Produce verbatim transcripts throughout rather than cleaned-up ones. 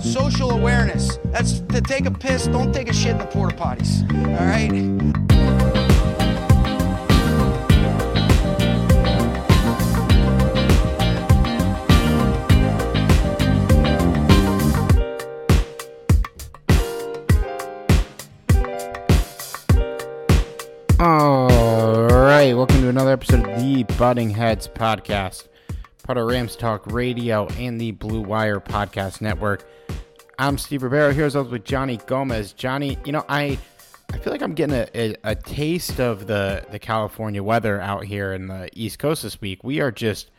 Social awareness. That's to take a piss, don't take a shit in the porta potties. All right. All right. Welcome to another episode of the Butting Heads podcast, part of Rams Talk Radio and the Blue Wire Podcast Network. I'm Steve Ribeiro. Here's us with Johnny Gomez. Johnny, you know, I I feel like I'm getting a, a, a taste of the, the California weather out here in the East Coast this week. We are just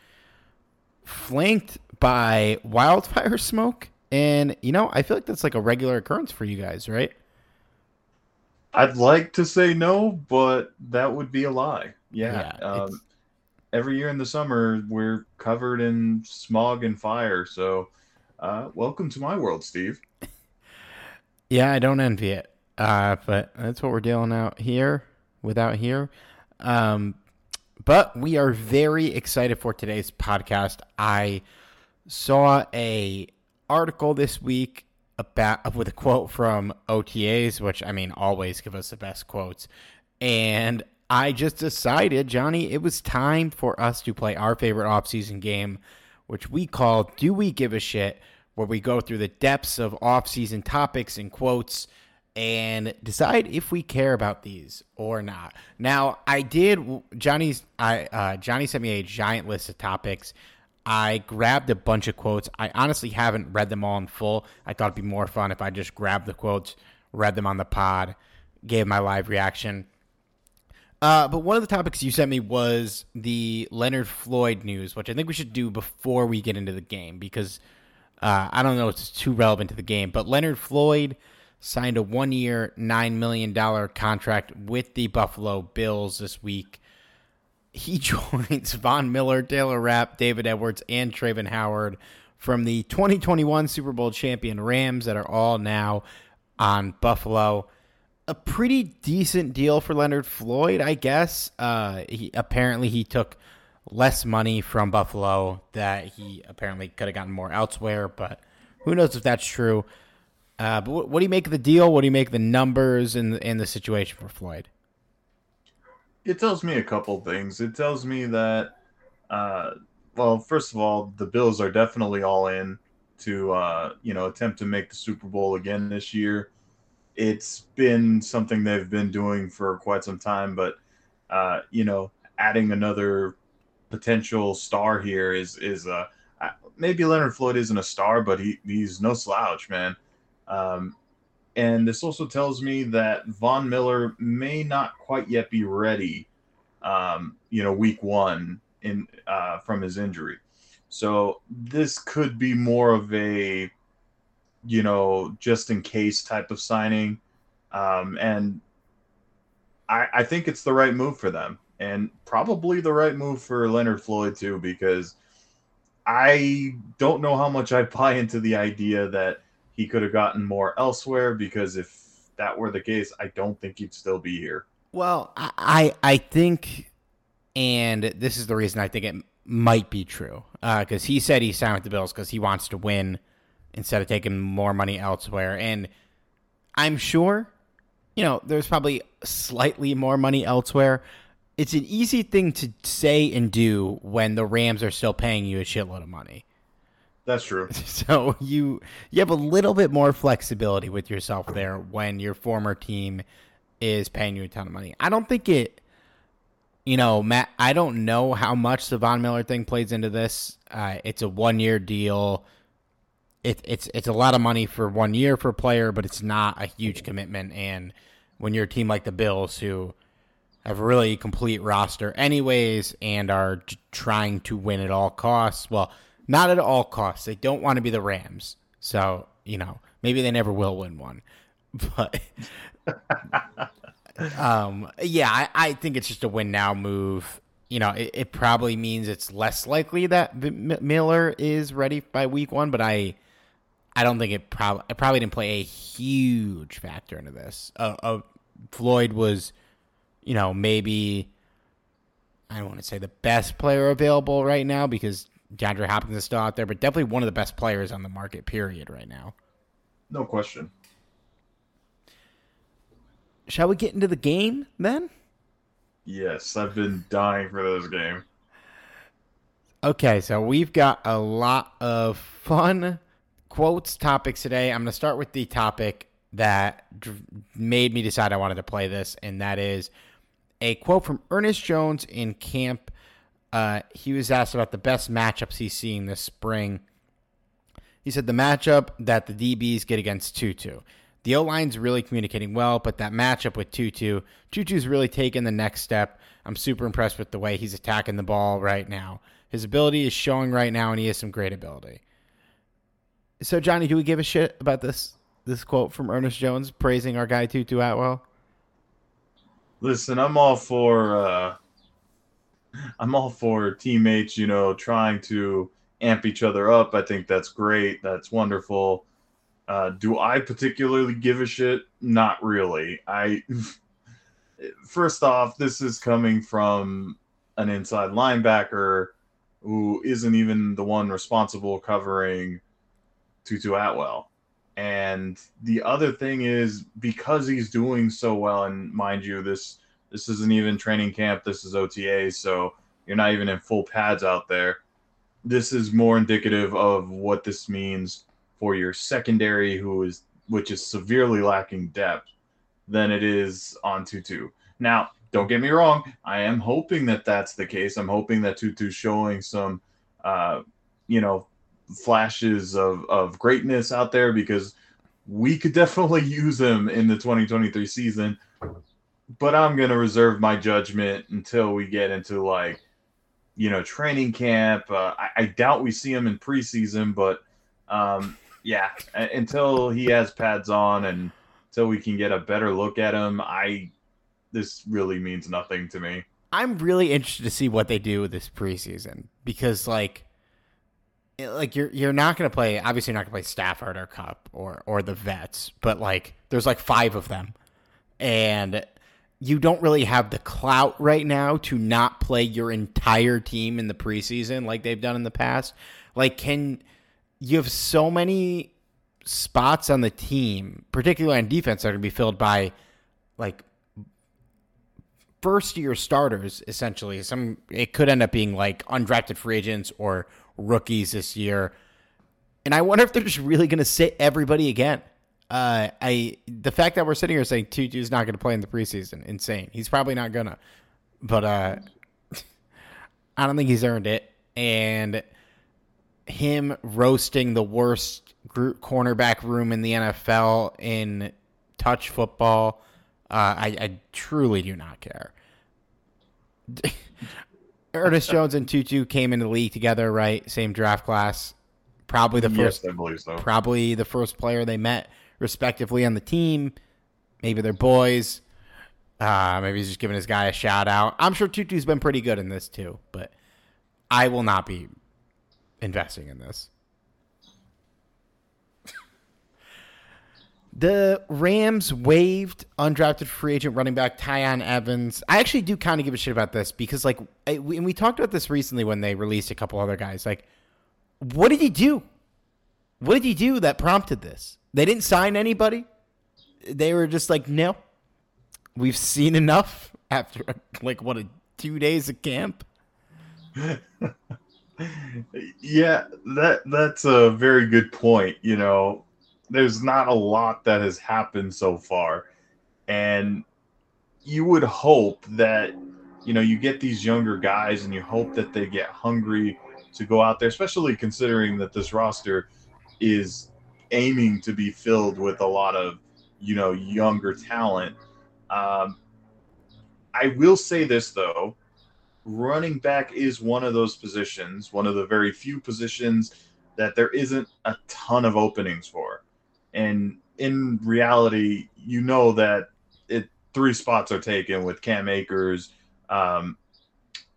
flanked by wildfire smoke. And, you know, I feel like that's like a regular occurrence for you guys, right? I'd like to say no, but that would be a lie. Yeah. yeah um, every year in the summer, we're covered in smog and fire, so... Uh, welcome to my world, Steve. Yeah, I don't envy it, uh, but that's what we're dealing out here without here. Um, but we are very excited for today's podcast. I saw a article this week about with a quote from O T As, which, I mean, always give us the best quotes. And I just decided, Johnny, it was time for us to play our favorite offseason game, which we call Do We Give a Shit, where we go through the depths of off-season topics and quotes and decide if we care about these or not. Now, I did Johnny's. I uh, Johnny sent me a giant list of topics. I grabbed a bunch of quotes. I honestly haven't read them all in full. I thought it'd be more fun if I just grabbed the quotes, read them on the pod, gave my live reaction. Uh, but one of the topics you sent me was the Leonard Floyd news, which I think we should do before we get into the game because uh, I don't know if it's too relevant to the game. But Leonard Floyd signed a one-year, nine million dollars contract with the Buffalo Bills this week. He joins Von Miller, Taylor Rapp, David Edwards, and Traven Howard from the twenty twenty-one Super Bowl champion Rams that are all now on Buffalo. A pretty decent deal for Leonard Floyd, I guess. Uh, he apparently he took less money from Buffalo that he apparently could have gotten more elsewhere, but who knows if that's true. Uh, but what, what do you make of the deal? What do you make of the numbers and the, and the situation for Floyd? It tells me a couple things. It tells me that, uh, well, first of all, the Bills are definitely all in to uh, you know attempt to make the Super Bowl again this year. It's been something they've been doing for quite some time, but, uh, you know, adding another potential star here is, is uh, maybe Leonard Floyd isn't a star, but he, he's no slouch, man. Um, and this also tells me that Von Miller may not quite yet be ready, um, you know, week one in uh, from his injury. So this could be more of a, you know, just in case type of signing. Um, and I, I think it's the right move for them and probably the right move for Leonard Floyd too, because I don't know how much I buy into the idea that he could have gotten more elsewhere, because if that were the case, I don't think he'd still be here. Well, I, I think And this is the reason I think it might be true, because uh, he said he signed with the Bills because he wants to win instead of taking more money elsewhere. And I'm sure, you know, there's probably slightly more money elsewhere. It's an easy thing to say and do when the Rams are still paying you a shitload of money. That's true. So you you have a little bit more flexibility with yourself there when your former team is paying you a ton of money. I don't think it, you know, Matt, I don't know how much the Von Miller thing plays into this. Uh, it's a one-year deal. It, it's it's a lot of money for one year for a player, but it's not a huge commitment. And when you're a team like the Bills, who have a really complete roster anyways and are trying to win at all costs, well, not at all costs. They don't want to be the Rams. So, you know, maybe they never will win one. But, um, yeah, I, I think it's just a win now move. You know, it, it probably means it's less likely that M- Miller is ready by week one. But I I don't think it probably it probably didn't play a huge factor into this. Uh, uh, Floyd was, you know, maybe, I don't want to say the best player available right now because DeAndre Hopkins is still out there, but definitely one of the best players on the market, period, right now. No question. Shall we get into the game, then? Yes, I've been dying for this game. Okay, so we've got a lot of fun quotes, topics today. I'm going to start with the topic that made me decide I wanted to play this, and that is a quote from Ernest Jones in camp. Uh, he was asked about the best matchups he's seeing this spring. He said the matchup that the D Bs get against Tutu. The O-line's really communicating well, but that matchup with Tutu, Tutu's really taken the next step. I'm super impressed with the way he's attacking the ball right now. His ability is showing right now, and he has some great ability. So, Johnny, do we give a shit about this this quote from Ernest Jones praising our guy Tutu Atwell? Listen, I'm all for... Uh... I'm all for teammates, you know, trying to amp each other up. I think that's great. That's wonderful. Uh, do I particularly give a shit? Not really. I first off, this is coming from an inside linebacker who isn't even the one responsible covering Tutu Atwell. And the other thing is, because he's doing so well, and mind you, this This isn't even training camp. This is O T A, so you're not even in full pads out there. This is more indicative of what this means for your secondary, who is which is severely lacking depth, than it is on Tutu. Now, don't get me wrong. I am hoping that that's the case. I'm hoping that Tutu's showing some, uh, you know, flashes of, of greatness out there, because we could definitely use him in the twenty twenty-three season. But I'm going to reserve my judgment until we get into, like, you know, training camp. Uh, I, I doubt we see him in preseason, but, um, yeah, until he has pads on and until we can get a better look at him, I this really means nothing to me. I'm really interested to see what they do with this preseason, because, like, like you're you're not going to play – obviously you're not going to play Stafford or Kupp or, or the vets, but, like, there's, like, five of them. And – you don't really have the clout right now to not play your entire team in the preseason like they've done in the past. Like, can you have so many spots on the team, particularly on defense, that are going to be filled by, like, first-year starters, essentially. Some it could end up being, like, undrafted free agents or rookies this year. And I wonder if they're just really going to sit everybody again. Uh, I the fact that we're sitting here saying Tutu's not going to play in the preseason, insane. He's probably not gonna, but uh, I don't think he's earned it. And him roasting the worst group cornerback room in the N F L in touch football, uh, I, I truly do not care. Ernest Jones and Tutu came into the league together, right? Same draft class, probably the first. Yes, I believe so. Probably the first player they met respectively on the team. Maybe they're boys. Uh, maybe he's just giving his guy a shout out. I'm sure Tutu's been pretty good in this too, but I will not be investing in this. The Rams waived undrafted free agent running back Tyon Evans. I actually do kind of give a shit about this because, like, I, we, and we talked about this recently when they released a couple other guys. Like, what did he do? What did he do that prompted this? They didn't sign anybody. They were just like, no, we've seen enough after, like, what, a, two days of camp? Yeah, that that's a very good point, you know. There's not a lot that has happened so far. And you would hope that, you know, you get these younger guys and you hope that they get hungry to go out there, especially considering that this roster is aiming to be filled with a lot of, you know, younger talent. Um, I will say this, though. Running back is one of those positions, one of the very few positions that there isn't a ton of openings for. And in reality, you know that it three spots are taken with Cam Akers, um,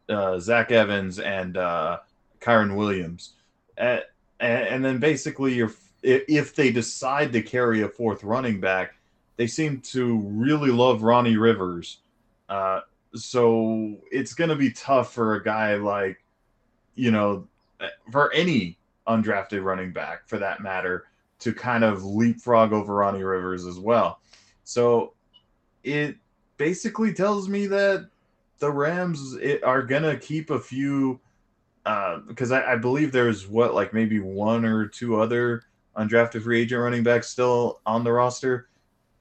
uh, Zach Evans, and uh, Kyren Williams. Uh, and then basically, you're, if they decide to carry a fourth running back, they seem to really love Ronnie Rivers. Uh, so it's going to be tough for a guy like, you know, for any undrafted running back, for that matter, to kind of leapfrog over Ronnie Rivers as well. So it basically tells me that the Rams it, are going to keep a few, uh, because I, I believe there's what, like maybe one or two other undrafted free agent running backs still on the roster.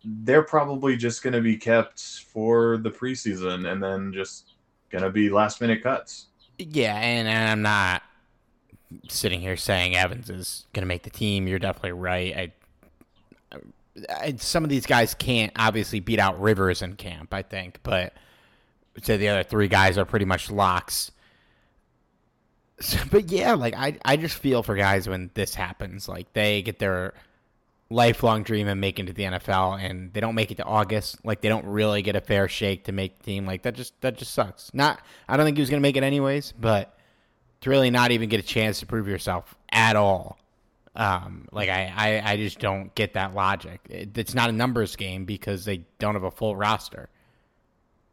They're probably just going to be kept for the preseason and then just going to be last minute cuts. Yeah. And, and I'm not sitting here saying Evans is going to make the team. You're definitely right. I, I, some of these guys can't obviously beat out Rivers in camp, I think, but so the other three guys are pretty much locks. So, but yeah, like I, I just feel for guys when this happens, like they get their lifelong dream and make it to the N F L and they don't make it to August. Like they don't really get a fair shake to make the team. Like that just, that just sucks. Not, I don't think he was going to make it anyways, but to really not even get a chance to prove yourself at all. Um, like, I, I, I just don't get that logic. It, it's not a numbers game because they don't have a full roster.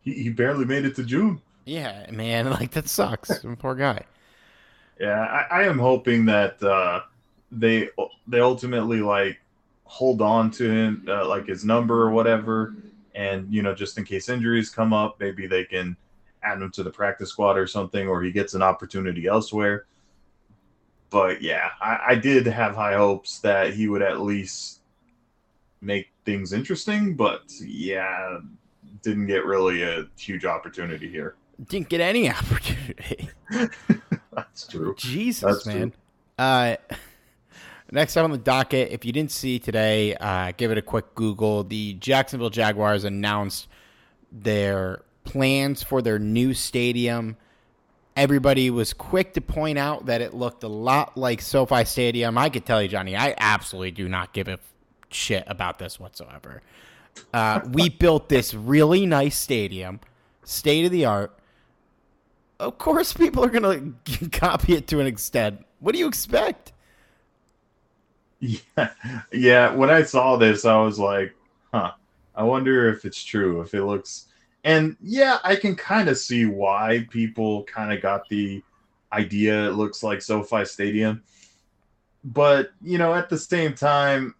He, he barely made it to June. Yeah, man, like, that sucks. Poor guy. Yeah, I, I am hoping that uh, they they ultimately, like, hold on to him, uh, like, his number or whatever, and, you know, just in case injuries come up, maybe they can add him to the practice squad or something, or he gets an opportunity elsewhere. But yeah, I, I did have high hopes that he would at least make things interesting, but yeah, didn't get really a huge opportunity here. Didn't get any opportunity. That's true. Jesus, That's man. True. Uh, next up on the docket, if you didn't see today, uh, give it a quick Google. The Jacksonville Jaguars announced their plans for their new stadium. Everybody was quick to point out that it looked a lot like SoFi Stadium. I could tell you, Johnny, I absolutely do not give a shit about this whatsoever. Uh, we built this really nice stadium, state of the art. Of course, people are going to copy it to an extent. What do you expect? Yeah, yeah. When I saw this, I was like, huh, I wonder if it's true, if it looks. And, yeah, I can kind of see why people kind of got the idea it looks like SoFi Stadium. But, you know, at the same time,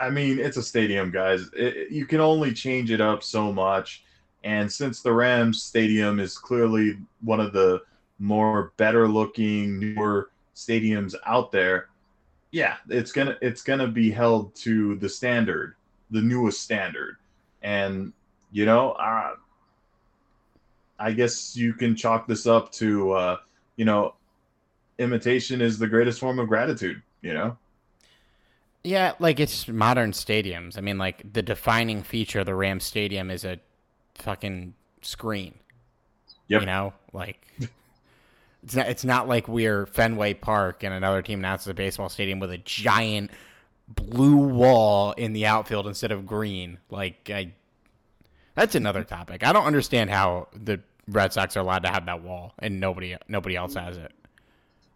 I mean, it's a stadium, guys. It, you can only change it up so much. And since the Rams Stadium is clearly one of the more better-looking, newer stadiums out there, yeah, it's gonna it's gonna be held to the standard, the newest standard. And You know, uh, I guess you can chalk this up to, uh, you know, imitation is the greatest form of gratitude, you know? Yeah, like it's modern stadiums. I mean, like the defining feature of the Rams Stadium is a fucking screen. Yep. You know, like it's not, it's not like we're Fenway Park and another team announces a baseball stadium with a giant blue wall in the outfield instead of green. Like, I... That's another topic. I don't understand how the Red Sox are allowed to have that wall and nobody nobody else has it.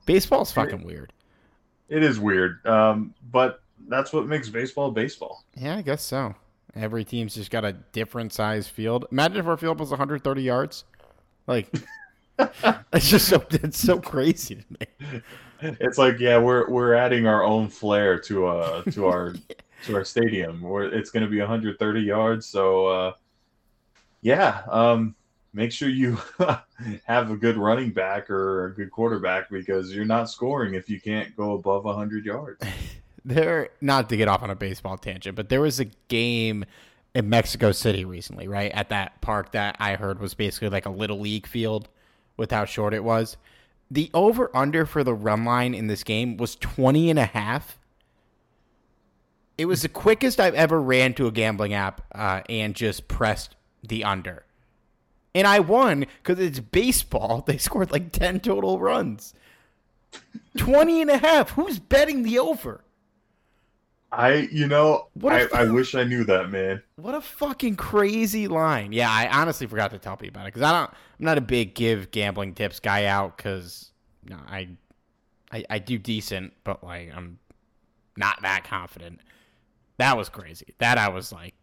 Baseball's fucking weird. It is weird. Um, but that's what makes baseball baseball. Yeah, I guess so. Every team's just got a different size field. Imagine if our field was one hundred thirty yards. Like, it's just so it's so crazy to me. It's like, yeah, we're we're adding our own flair to uh to our yeah. to our stadium. Where it's going to be one hundred thirty yards. So, uh, yeah, um, make sure you have a good running back or a good quarterback, because you're not scoring if you can't go above one hundred yards. There, not to get off on a baseball tangent, but there was a game in Mexico City recently, right, at that park that I heard was basically like a little league field with how short it was. The over-under for the run line in this game was twenty and a half. It was the quickest I've ever ran to a gambling app uh, and just pressed the under. And I won because it's baseball. They scored like ten total runs. twenty and a half. Who's betting the over? I, you know, I, I wish I knew that, man. What a fucking crazy line. Yeah, I honestly forgot to tell you about it because I don't. I'm not a big give gambling tips guy out because you know, I, I, I do decent, but like I'm not that confident. That was crazy. That I was like,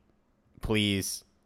please.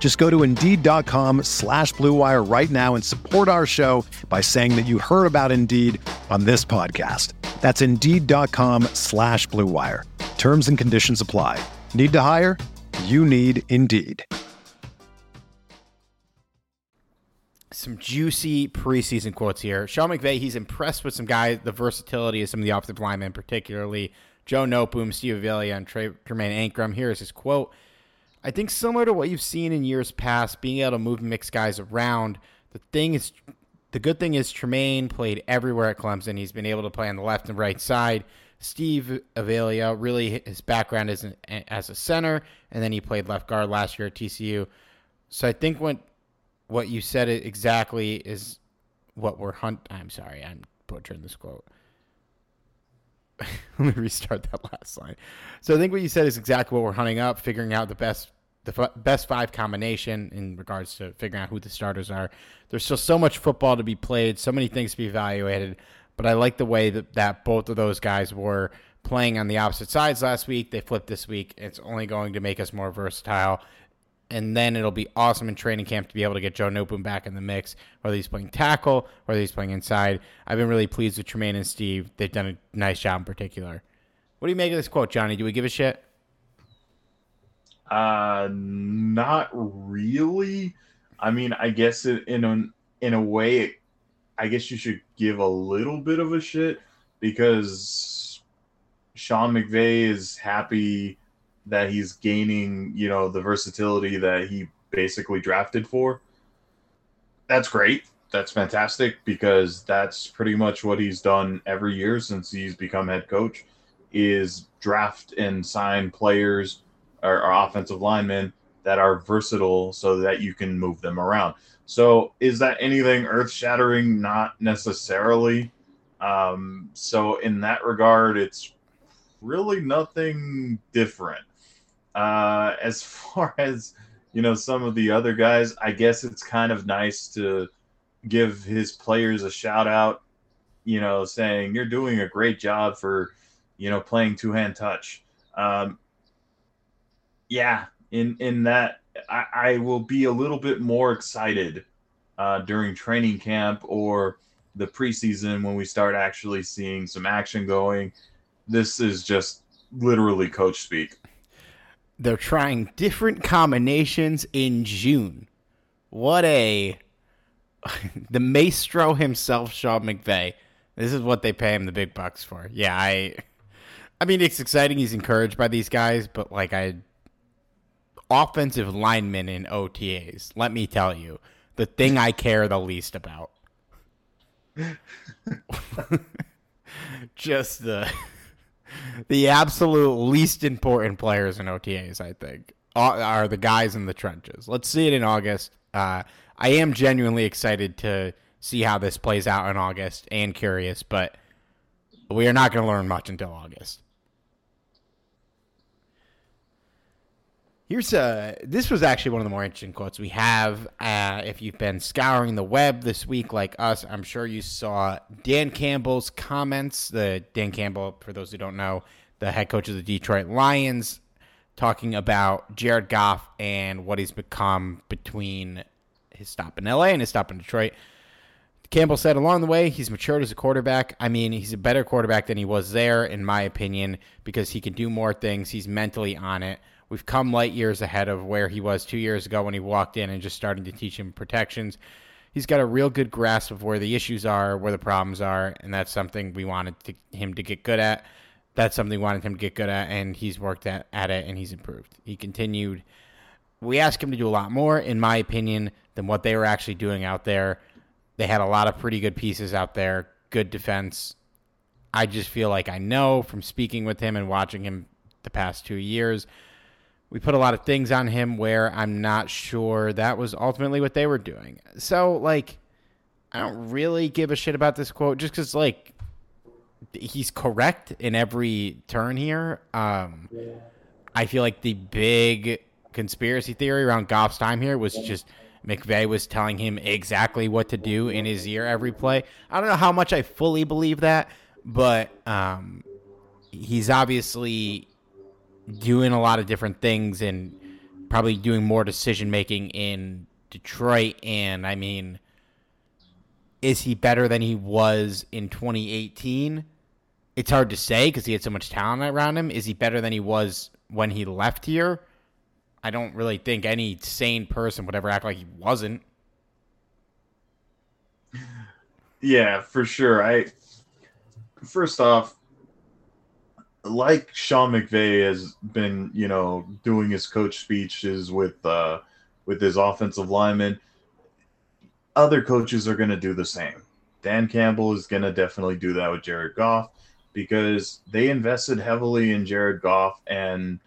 Just go to Indeed.com slash Blue Wire right now and support our show by saying that you heard about Indeed on this podcast. That's Indeed.com slash Blue Wire. Terms and conditions apply. Need to hire? You need Indeed. Some juicy preseason quotes here. Sean McVay, he's impressed with some guys, the versatility of some of the offensive linemen, particularly Joe Noteboom, Steve Avila, and Trey Tremayne Ancrum. Here is his quote. I think similar to what you've seen in years past, being able to move and mix guys around, the thing is, the good thing is Tremayne played everywhere at Clemson. He's been able to play on the left and right side. Steve Avila, really his background is an, as a center, and then he played left guard last year at T C U. So I think when, what you said exactly is what we're hunt. I'm sorry, I'm butchering this quote. Let me restart that last line. So I think what you said is exactly what we're hunting up, figuring out the best the f- best five combination in regards to figuring out who the starters are. There's still so much football to be played, so many things to be evaluated, but I like the way that, that both of those guys were playing on the opposite sides last week. They flipped this week. It's only going to make us more versatile, and then it'll be awesome in training camp to be able to get Joe Noteboom back in the mix, whether he's playing tackle, whether he's playing inside. I've been really pleased with Tremayne and Steve. They've done a nice job in particular. What do you make of this quote, Johnny? Do we give a shit? Uh, not really. I mean, I guess in a, in a way, I guess you should give a little bit of a shit because Sean McVay is happy that he's gaining, you know, the versatility that he basically drafted for. That's great. That's fantastic because that's pretty much what he's done every year since he's become head coach, is draft and sign players or, or offensive linemen that are versatile so that you can move them around. So is that anything earth-shattering? Not necessarily. Um, so in that regard, it's really nothing different. Uh, as far as, you know, some of the other guys, I guess it's kind of nice to give his players a shout out, you know, saying you're doing a great job for, you know, playing two hand touch. Um, yeah, in, in that I, I will be a little bit more excited uh, during training camp or the preseason when we start actually seeing some action going. This is just literally coach speak. they're trying different combinations in June. What a... the maestro himself, Sean McVay. This is what they pay him the big bucks for. Yeah, I... I mean, it's exciting. He's encouraged by these guys, but, like, I... offensive linemen in O T As, let me tell you, the thing I care the least about. Just the... the absolute least important players in O T As, I think, are the guys in the trenches. Let's see it in August. Uh, I am genuinely excited to see how this plays out in August and curious, but we are not going to learn much until August. Here's a, this was actually one of the more interesting quotes we have. Uh, if you've been scouring the web this week like us, I'm sure you saw Dan Campbell's comments. The Dan Campbell, for those who don't know, the head coach of the Detroit Lions, talking about Jared Goff and what he's become between his stop in L A and his stop in Detroit. Campbell said, along the way, he's matured as a quarterback. I mean, he's a better quarterback than he was there, in my opinion, because he can do more things. He's mentally on it. We've come light years ahead of where he was two years ago when he walked in and just started to teach him protections. He's got a real good grasp of where the issues are, where the problems are, and that's something we wanted to, him to get good at. That's something we wanted him to get good at, and he's worked at, at it, and he's improved. He continued. We asked him to do a lot more, in my opinion, than what they were actually doing out there. They had a lot of pretty good pieces out there, good defense. I just feel like I know from speaking with him and watching him the past two years, we put a lot of things on him where I'm not sure that was ultimately what they were doing. So, like, I don't really give a shit about this quote just because, like, he's correct in every turn here. Um, yeah. I feel like the big conspiracy theory around Goff's time here was just McVay was telling him exactly what to do in his ear every play. I don't know how much I fully believe that, but um, he's obviously doing a lot of different things and probably doing more decision-making in Detroit. And, I mean, is he better than he was in twenty eighteen? It's hard to say because he had so much talent around him. Is he better than he was when he left here? I don't really think any sane person would ever act like he wasn't. Yeah, for sure. I First off, like Sean McVay has been, you know, doing his coach speeches with uh, with his offensive linemen, other coaches are going to do the same. Dan Campbell is going to definitely do that with Jared Goff because they invested heavily in Jared Goff and,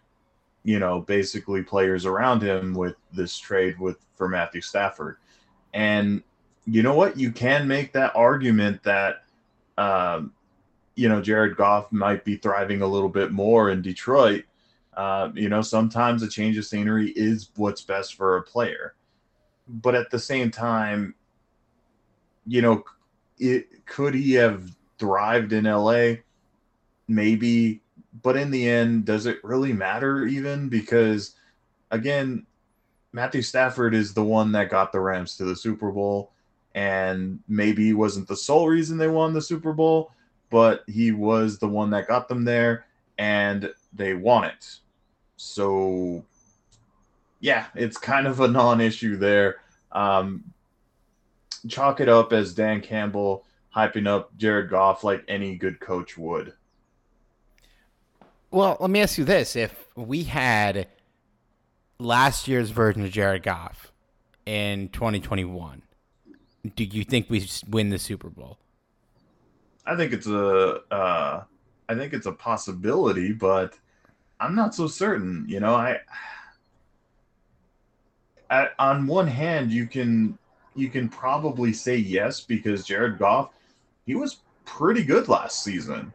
you know, basically players around him with this trade with for Matthew Stafford. And you know what? You can make that argument that um, – you know, Jared Goff might be thriving a little bit more in Detroit. Uh, you know, sometimes a change of scenery is what's best for a player. But at the same time, you know, it, could he have thrived in L A? Maybe. But in the end, does it really matter even? Because, again, Matthew Stafford is the one that got the Rams to the Super Bowl. And maybe he wasn't the sole reason they won the Super Bowl, but he was the one that got them there, and they won it. So, yeah, it's kind of a non-issue there. Um, chalk it up as Dan Campbell hyping up Jared Goff like any good coach would. Well, let me ask you this. If we had last year's version of Jared Goff in twenty twenty-one, do you think we win the Super Bowl? I think it's a, uh, I think it's a possibility, but I'm not so certain. You know, I, I, on one hand, you can, you can probably say yes because Jared Goff, he was pretty good last season,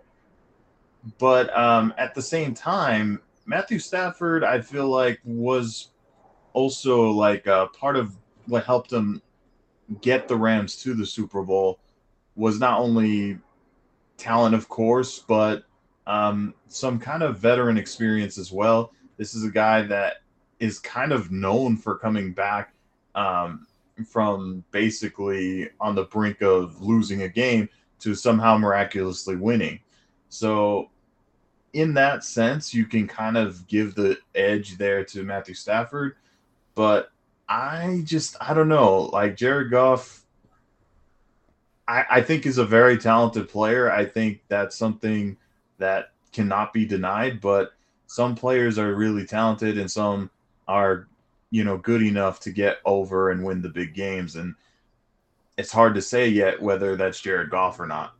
but um, at the same time, Matthew Stafford, I feel like was also like a part of what helped him get the Rams to the Super Bowl was not only talent, of course, but um, some kind of veteran experience as well. This is a guy that is kind of known for coming back um, from basically on the brink of losing a game to somehow miraculously winning. So in that sense, you can kind of give the edge there to Matthew Stafford. But I just, I don't know. Like, Jared Goff, I, I think is a very talented player. I think that's something that cannot be denied. But some players are really talented and some are, you know, good enough to get over and win the big games. And it's hard to say yet whether that's Jared Goff or not.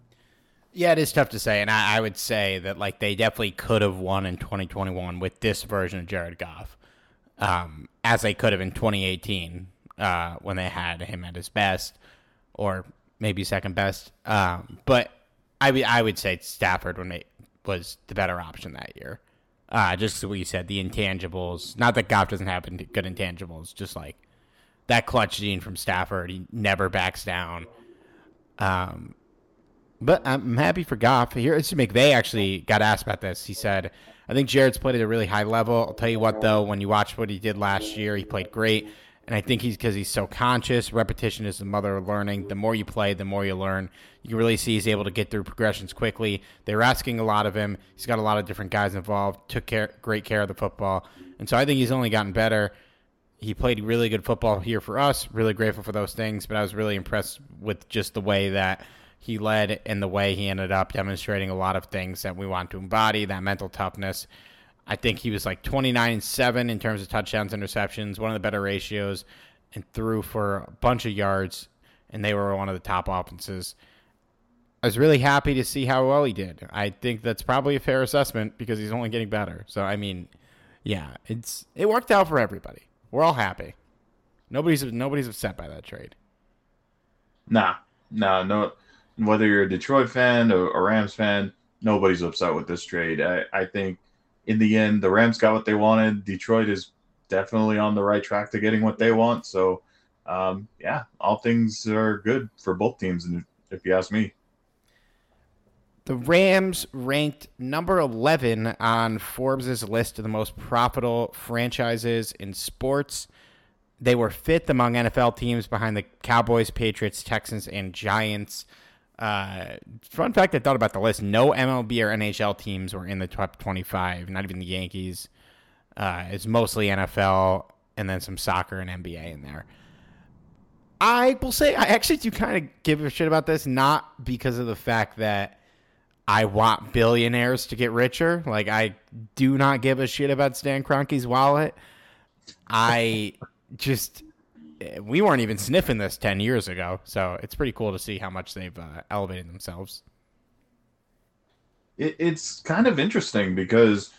Yeah, it is tough to say. And I, I would say that, like, they definitely could have won in twenty twenty-one with this version of Jared Goff, um, as they could have in twenty eighteen uh, when they had him at his best or maybe second best. Um, but I, w- I would say Stafford when they, was the better option that year. Uh, just what you said, the intangibles. Not that Goff doesn't have good intangibles, just like that clutch gene from Stafford. He never backs down. Um, but I'm happy for Goff. Here, McVay actually got asked about this. He said, I think Jared's played at a really high level. I'll tell you what, though, when you watch what he did last year, he played great. And I think he's because he's so conscious. Repetition is the mother of learning. The more you play, the more you learn. You can really see he's able to get through progressions quickly. They were asking a lot of him. He's got a lot of different guys involved, took care, great care of the football. And so I think he's only gotten better. He played really good football here for us. Really grateful for those things. But I was really impressed with just the way that he led and the way he ended up demonstrating a lot of things that we want to embody, that mental toughness. I think he was like twenty-nine and seven in terms of touchdowns, interceptions, one of the better ratios, and threw for a bunch of yards, and they were one of the top offenses. I was really happy to see how well he did. I think that's probably a fair assessment because he's only getting better. So, I mean, yeah, it's it worked out for everybody. We're all happy. Nobody's nobody's upset by that trade. Nah, nah, no. Whether you're a Detroit fan or a Rams fan, nobody's upset with this trade. I, I think in the end, the Rams got what they wanted. Detroit is definitely on the right track to getting what they want. So, um, yeah, all things are good for both teams, and if you ask me. The Rams ranked number eleven on Forbes' list of the most profitable franchises in sports. They were fifth among N F L teams behind the Cowboys, Patriots, Texans, and Giants. Uh, fun fact I thought about the list, no M L B or N H L teams were in the top twenty-five, not even the Yankees. Uh, it's mostly N F L and then some soccer and N B A in there. I will say I actually do kind of give a shit about this, not because of the fact that I want billionaires to get richer. Like, I do not give a shit about Stan Kroenke's wallet. I just... We weren't even sniffing this ten years ago, so it's pretty cool to see how much they've uh, elevated themselves. It, it's kind of interesting because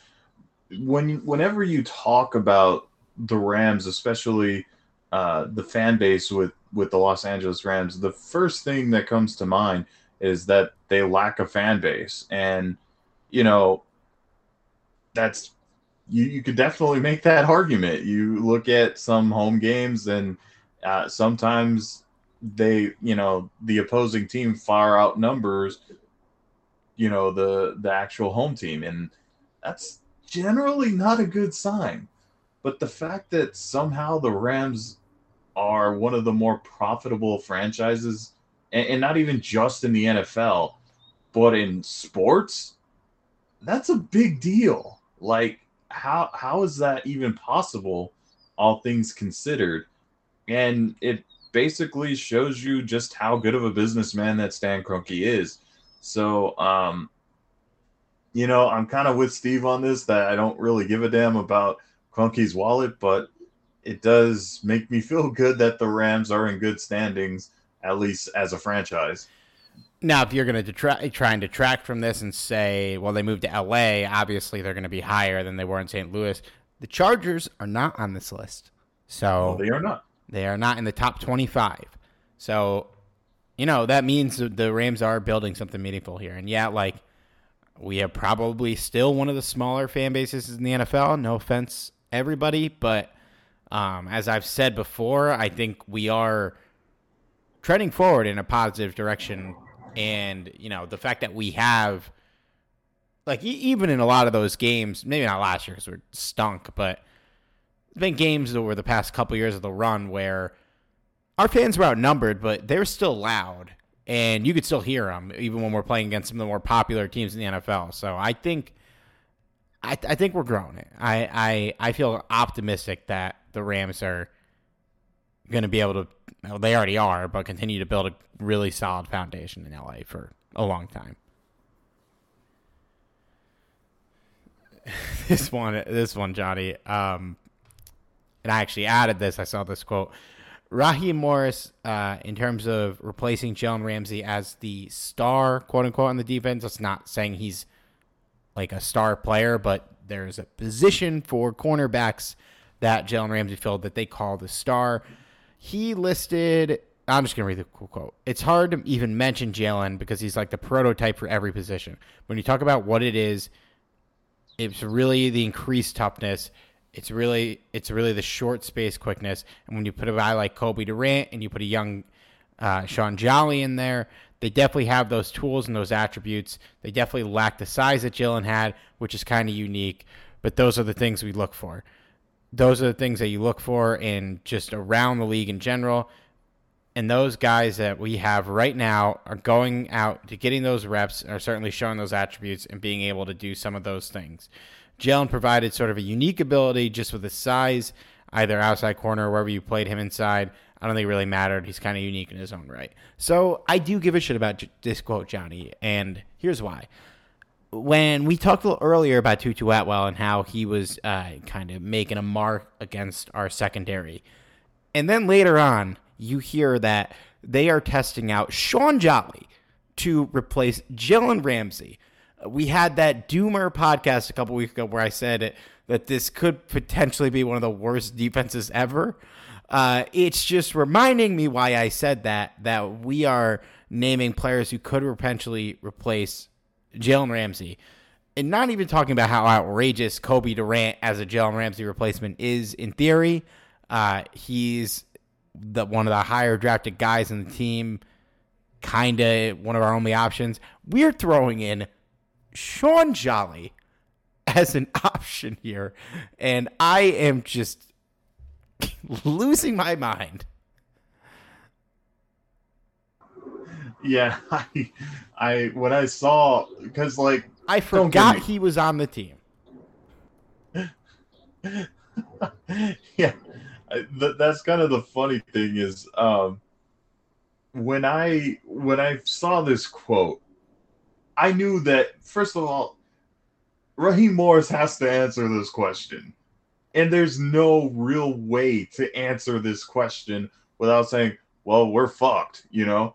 when whenever you talk about the Rams, especially uh, the fan base with, with the Los Angeles Rams, the first thing that comes to mind is that they lack a fan base. And, you know, that's you, you could definitely make that argument. You look at some home games and uh, sometimes they, you know, the opposing team far outnumbers, you know, the, the actual home team. And that's generally not a good sign. But the fact that somehow the Rams are one of the more profitable franchises, and, and not even just in the N F L, but in sports, that's a big deal. Like, How how is that even possible, all things considered? And it basically shows you just how good of a businessman that Stan Kroenke is. So, um, you know, I'm kind of with Steve on this, that I don't really give a damn about Kroenke's wallet, but it does make me feel good that the Rams are in good standings, at least as a franchise. Now, if you're going to detract, try and detract from this and say, well, they moved to L A, obviously they're going to be higher than they were in Saint Louis. The Chargers are not on this list. So no, they are not. They are not in the top twenty-five. So, you know, that means the Rams are building something meaningful here. And, yeah, like, we are probably still one of the smaller fan bases in the N F L. No offense, everybody. But um, as I've said before, I think we are treading forward in a positive direction. And, you know, the fact that we have, like, e- even in a lot of those games, maybe not last year because we're stunk, but there's been games over the past couple years of the run where our fans were outnumbered, but they were still loud. And you could still hear them, even when we're playing against some of the more popular teams in the N F L. So I think I, th- I think we're growing it. I, I, I feel optimistic that the Rams are going to be able to, well, they already are, but continue to build a really solid foundation in L A for a long time. This one, this one, Johnny, um, and I actually added this. I saw this quote. Raheem Morris, uh, in terms of replacing Jalen Ramsey as the star, quote-unquote, on the defense, that's not saying he's like a star player, but there's a position for cornerbacks that Jalen Ramsey filled that they call the star. He listed, I'm just going to read the quote. It's hard to even mention Jalen because he's like the prototype for every position. When you talk about what it is, it's really the increased toughness. It's really it's really the short space quickness. And when you put a guy like Cobie Durant and you put a young uh, Sean Jolly in there, they definitely have those tools and those attributes. They definitely lack the size that Jalen had, which is kind of unique. But those are the things we look for. Those are the things that you look for in just around the league in general. And those guys that we have right now are going out to getting those reps, are certainly showing those attributes and being able to do some of those things. Jalen provided sort of a unique ability just with his size, either outside corner or wherever you played him inside. I don't think it really mattered. He's kind of unique in his own right. So I do give a shit about this quote, Johnny, and here's why. When we talked a little earlier about Tutu Atwell and how he was uh, kind of making a mark against our secondary, and then later on you hear that they are testing out Sean Jolly to replace Jalen Ramsey. We had that Doomer podcast a couple weeks ago where I said it, that this could potentially be one of the worst defenses ever. Uh, it's just reminding me why I said that, that we are naming players who could potentially replace Jalen Ramsey. And not even talking about how outrageous Cobie Durant as a Jalen Ramsey replacement is in theory. Uh, he's the one of the higher drafted guys in the team, kind of one of our only options. We're throwing in Sean Jolly as an option here, and I am just losing my mind. Yeah, I, I when I saw, because like I forgot he was on the team. Yeah, I, th- that's kind of the funny thing is um, when I when I saw this quote, I knew that, first of all, Raheem Morris has to answer this question. And there's no real way to answer this question without saying, well, we're fucked, you know?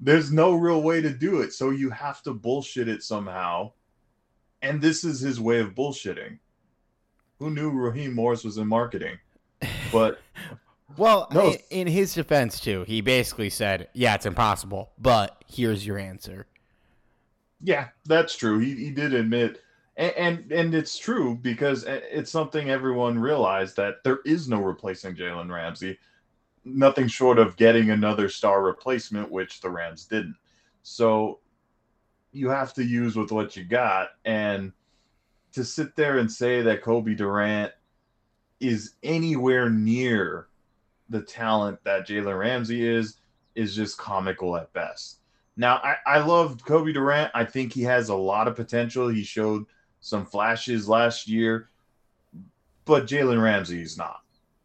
There's no real way to do it. So you have to bullshit it somehow. And this is his way of bullshitting. Who knew Raheem Morris was in marketing? But... Well, no. In his defense, too, he basically said, yeah, it's impossible, but here's your answer. Yeah, that's true. He he did admit, and, and, and it's true because it's something everyone realized, that there is no replacing Jalen Ramsey, nothing short of getting another star replacement, which the Rams didn't. So you have to use with what you got, and to sit there and say that Cobie Durant is anywhere near the talent that Jalen Ramsey is, is just comical at best. Now, I, I love Cobie Durant. I think he has a lot of potential. He showed some flashes last year, but Jalen Ramsey is not.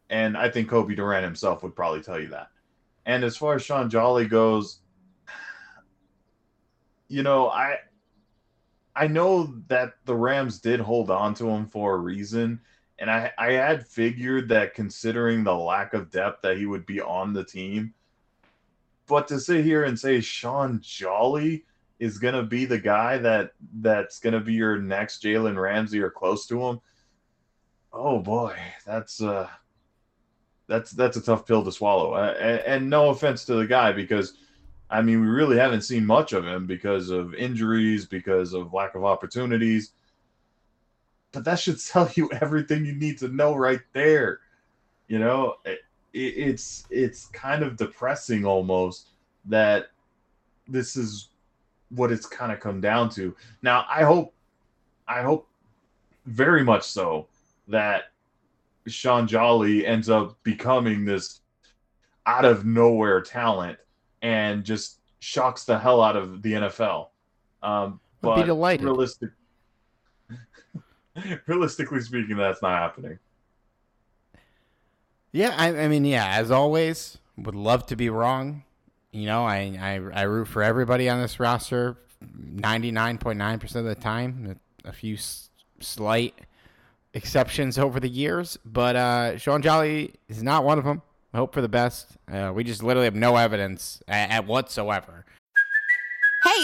And I think Cobie Durant himself would probably tell you that. And as far as Sean Jolly goes, you know, I, I know that the Rams did hold on to him for a reason. And I, I had figured that, considering the lack of depth, that he would be on the team. But to sit here and say Sean Jolly is going to be the guy that that's going to be your next Jalen Ramsey or close to him, oh boy, that's uh, that's that's a tough pill to swallow. And, and no offense to the guy, because, I mean, we really haven't seen much of him because of injuries, because of lack of opportunities. But that should tell you everything you need to know right there. You know, it, it's it's kind of depressing almost that this is what it's kind of come down to. Now, I hope, I hope very much so that Sean Jolly ends up becoming this out of nowhere talent and just shocks the hell out of the N F L. Um, But I'd be delighted. Realistic... Realistically speaking, that's not happening. Yeah, I, I mean, yeah, as always, would love to be wrong. You know, I, I, I root for everybody on this roster ninety-nine point nine percent of the time. A few s- slight exceptions over the years. But uh, Sean Jolly is not one of them. I hope for the best. Uh, we just literally have no evidence at, at whatsoever. Hey,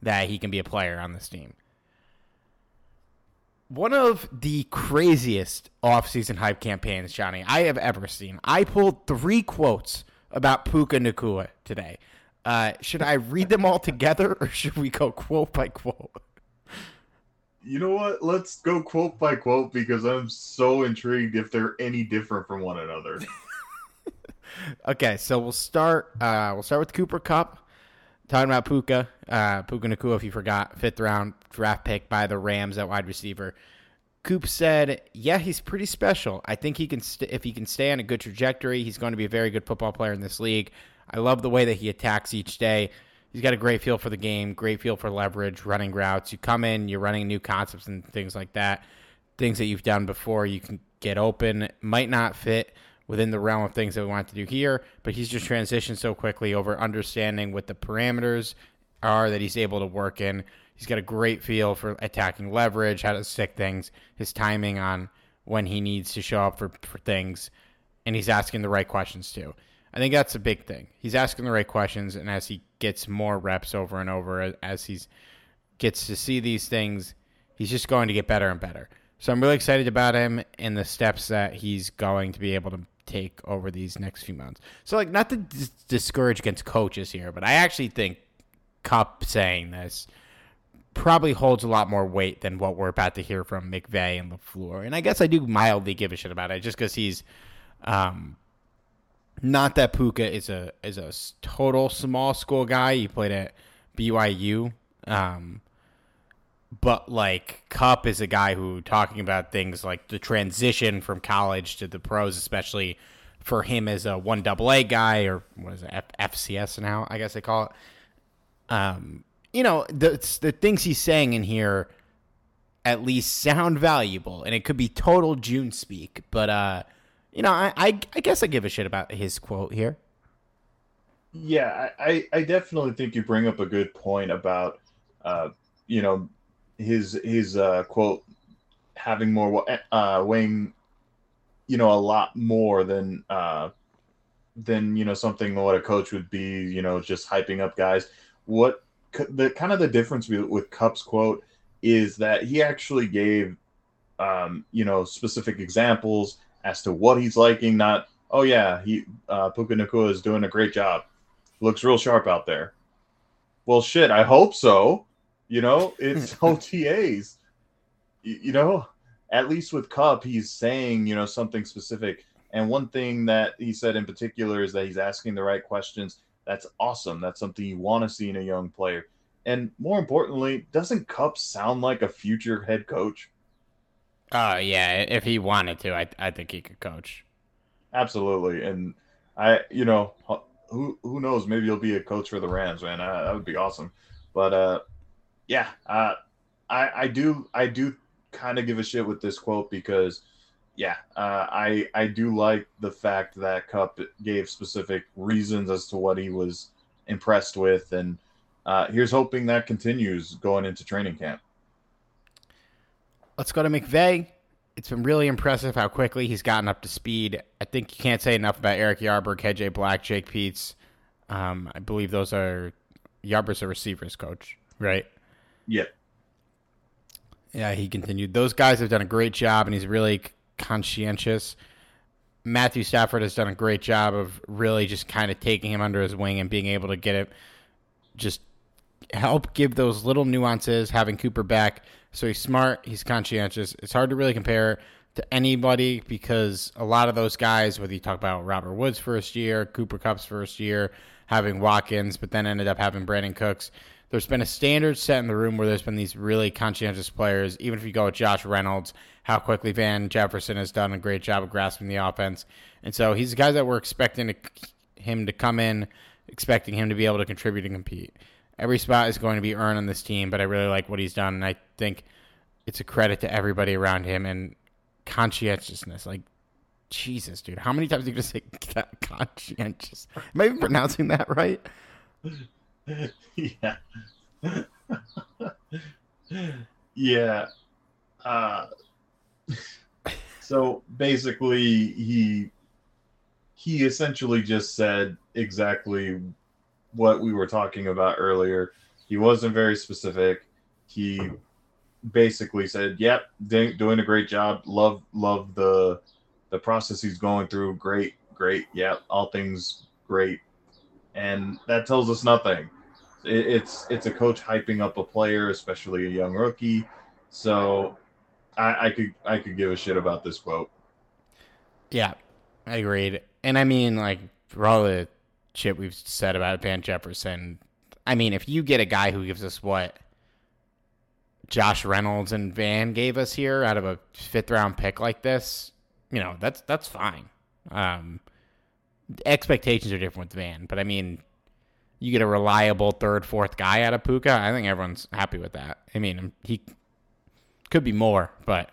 That he can be a player on this team. One of the craziest offseason hype campaigns, Johnny, I have ever seen. I pulled three quotes about Puka Nacua today. Uh, should I read them all together, or should we go quote by quote? You know what? Let's go quote by quote, because I'm so intrigued if they're any different from one another. Okay, so we'll start. Uh, we'll start with Cooper Kupp. Talking about Puka, uh, Puka Nacua, if you forgot, fifth round draft pick by the Rams at wide receiver. Coop said, yeah, he's pretty special. I think he can st- if he can stay on a good trajectory, he's going to be a very good football player in this league. I love the way that he attacks each day. He's got a great feel for the game, great feel for leverage, running routes. You come in, you're running new concepts and things like that, things that you've done before. You can get open, might not fit within the realm of things that we want to do here, but he's just transitioned so quickly over understanding what the parameters are that he's able to work in. He's got a great feel for attacking leverage, how to stick things, his timing on when he needs to show up for, for things, and he's asking the right questions too. I think that's a big thing. He's asking the right questions, and as he gets more reps over and over, as he gets to see these things, he's just going to get better and better. So I'm really excited about him and the steps that he's going to be able to take over these next few months. So, like, not to dis- discourage against coaches here, but I actually think Kupp saying this probably holds a lot more weight than what we're about to hear from McVay and LaFleur. And I guess I do mildly give a shit about it, just because he's um, not that Puka is a is a total small school guy. He played at B Y U, um, but like Kupp is a guy who talking about things like the transition from college to the pros, especially for him as a one double A guy, or what is it, F- FCS now? I guess they call it. Um, you know, the the things he's saying in here at least sound valuable, and it could be total June speak, but uh, you know, I, I I guess I give a shit about his quote here. Yeah, I I definitely think you bring up a good point about uh, you know. his his uh, quote having more uh, weighing, you know, a lot more than uh, than you know something what a coach would be, you know, just hyping up guys. What the kind of the difference with, with Kupp's quote is that he actually gave um, you know specific examples as to what he's liking. Not oh yeah, he uh, Puka Nacua is doing a great job, looks real sharp out there. Well, shit, I hope so. You know, it's O T As. You, you know, at least with Kupp, he's saying, you know, something specific. And one thing that he said in particular is that he's asking the right questions. That's awesome. That's something you want to see in a young player. And more importantly, doesn't Kupp sound like a future head coach? Oh, uh, yeah. If he wanted to, I I think he could coach. Absolutely. And I, you know, who who knows? Maybe he'll be a coach for the Rams, man. I, that would be awesome. But, uh, Yeah, uh, I I do I do kind of give a shit with this quote because, yeah, uh, I I do like the fact that Kupp gave specific reasons as to what he was impressed with, and uh, here's hoping that continues going into training camp. Let's go to McVay. It's been really impressive how quickly he's gotten up to speed. I think you can't say enough about Eric Yarberg, K J Black, Jake Peets. Um, I believe those are Yarber's a receivers coach, right? Yeah. Yeah, he continued. Those guys have done a great job, and he's really conscientious. Matthew Stafford has done a great job of really just kind of taking him under his wing and being able to get it, just help give those little nuances, having Cooper back, So he's smart. He's conscientious. It's hard to really compare to anybody because a lot of those guys, whether you talk about Robert Woods' first year, Cooper Kupp's first year, having Watkins, but then ended up having Brandon Cooks, there's been a standard set in the room where there's been these really conscientious players. Even if you go with Josh Reynolds, how quickly Van Jefferson has done a great job of grasping the offense. And so he's the guys that we're expecting to, him to come in, expecting him to be able to contribute and compete. Every spot is going to be earned on this team, but I really like what he's done, and I think it's a credit to everybody around him and conscientiousness. Like, Jesus, dude, how many times are you going to say conscientious? Am I even pronouncing that right? Yeah. Yeah. Uh, so basically, he he essentially just said exactly what we were talking about earlier. He wasn't very specific. He basically said, yep, doing a great job. Love love the the process he's going through. Great, great. Yeah, all things great. And that tells us nothing. It, it's it's a coach hyping up a player, especially a young rookie. So I, I could I could give a shit about this quote. Yeah, I agreed. And I mean, like, for all the shit we've said about Van Jefferson, I mean, if you get a guy who gives us what Josh Reynolds and Van gave us here out of a fifth round pick like this, you know, that's that's fine. Um, expectations are different with Van, but I mean, you get a reliable third, fourth guy out of Puka, I think everyone's happy with that. I mean, he could be more, but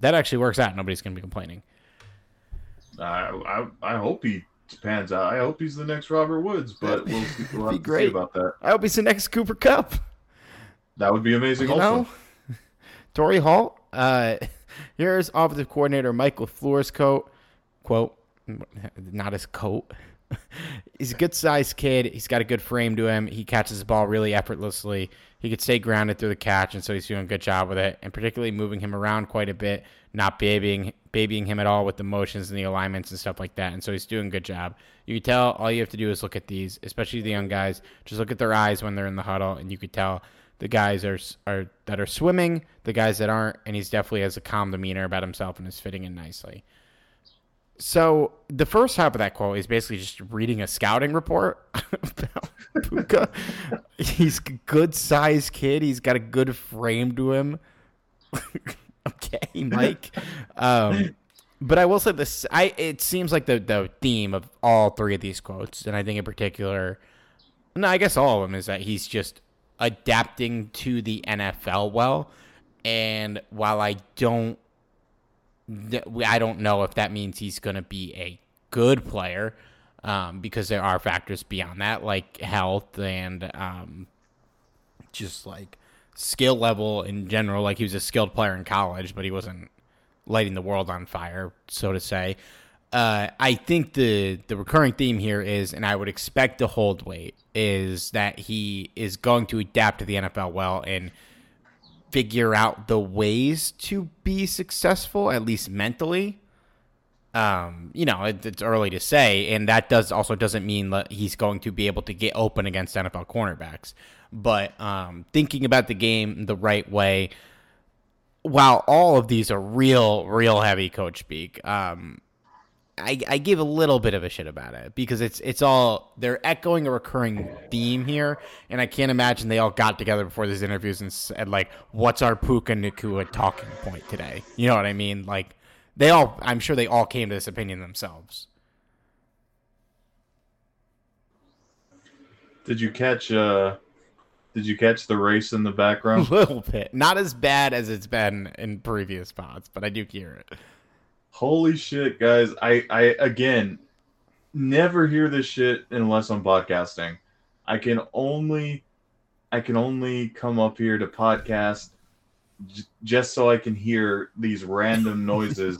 that actually works out. Nobody's going to be complaining. Uh, I I hope he pans out. I hope he's the next Robert Woods, but we'll, we'll have to see about that. I hope he's the next Cooper Kupp. That would be amazing. You also know, Torrey Holt. Uh, here's offensive coordinator Michael Floor's coat. Quote, not his coat. He's a good-sized kid. He's got a good frame to him. He catches the ball really effortlessly. He could stay grounded through the catch, and so he's doing a good job with it, and particularly moving him around quite a bit, not babying babying him at all with the motions and the alignments and stuff like that, and so he's doing a good job. You can tell all you have to do is look at these, especially the young guys. Just look at their eyes when they're in the huddle, and you could tell the guys are, are that are swimming, the guys that aren't, and he's definitely has a calm demeanor about himself and is fitting in nicely. So the first half of that quote is basically just reading a scouting report about Puka. He's a good-sized kid. He's got a good frame to him. Okay, Mike. Um, but I will say this. I It seems like the, the theme of all three of these quotes, and I think in particular, no, I guess all of them, is that he's just adapting to the N F L well. And while I don't I don't know if that means he's going to be a good player, um, because there are factors beyond that, like health and um, just like skill level in general. Like, he was a skilled player in college, but he wasn't lighting the world on fire, so to say. Uh, I think the, the recurring theme here is, and I would expect to hold weight, is that he is going to adapt to the N F L well and figure out the ways to be successful, at least mentally. Um, you know, it, it's early to say, and that does also doesn't mean that he's going to be able to get open against N F L cornerbacks. But um, thinking about the game the right way, while all of these are real, real heavy coach speak, um, I, I give a little bit of a shit about it because it's it's all they're echoing a recurring theme here, and I can't imagine they all got together before these interviews and said, like, what's our Puka Nacua talking point today? You know what I mean? Like, they all, I'm sure they all came to this opinion themselves. Did you catch uh, did you catch the race in the background? A little bit, not as bad as it's been in previous pods, but I do hear it. Holy shit, guys. I, I, again, never hear this shit unless I'm podcasting. I can only I can only come up here to podcast j- just so I can hear these random noises.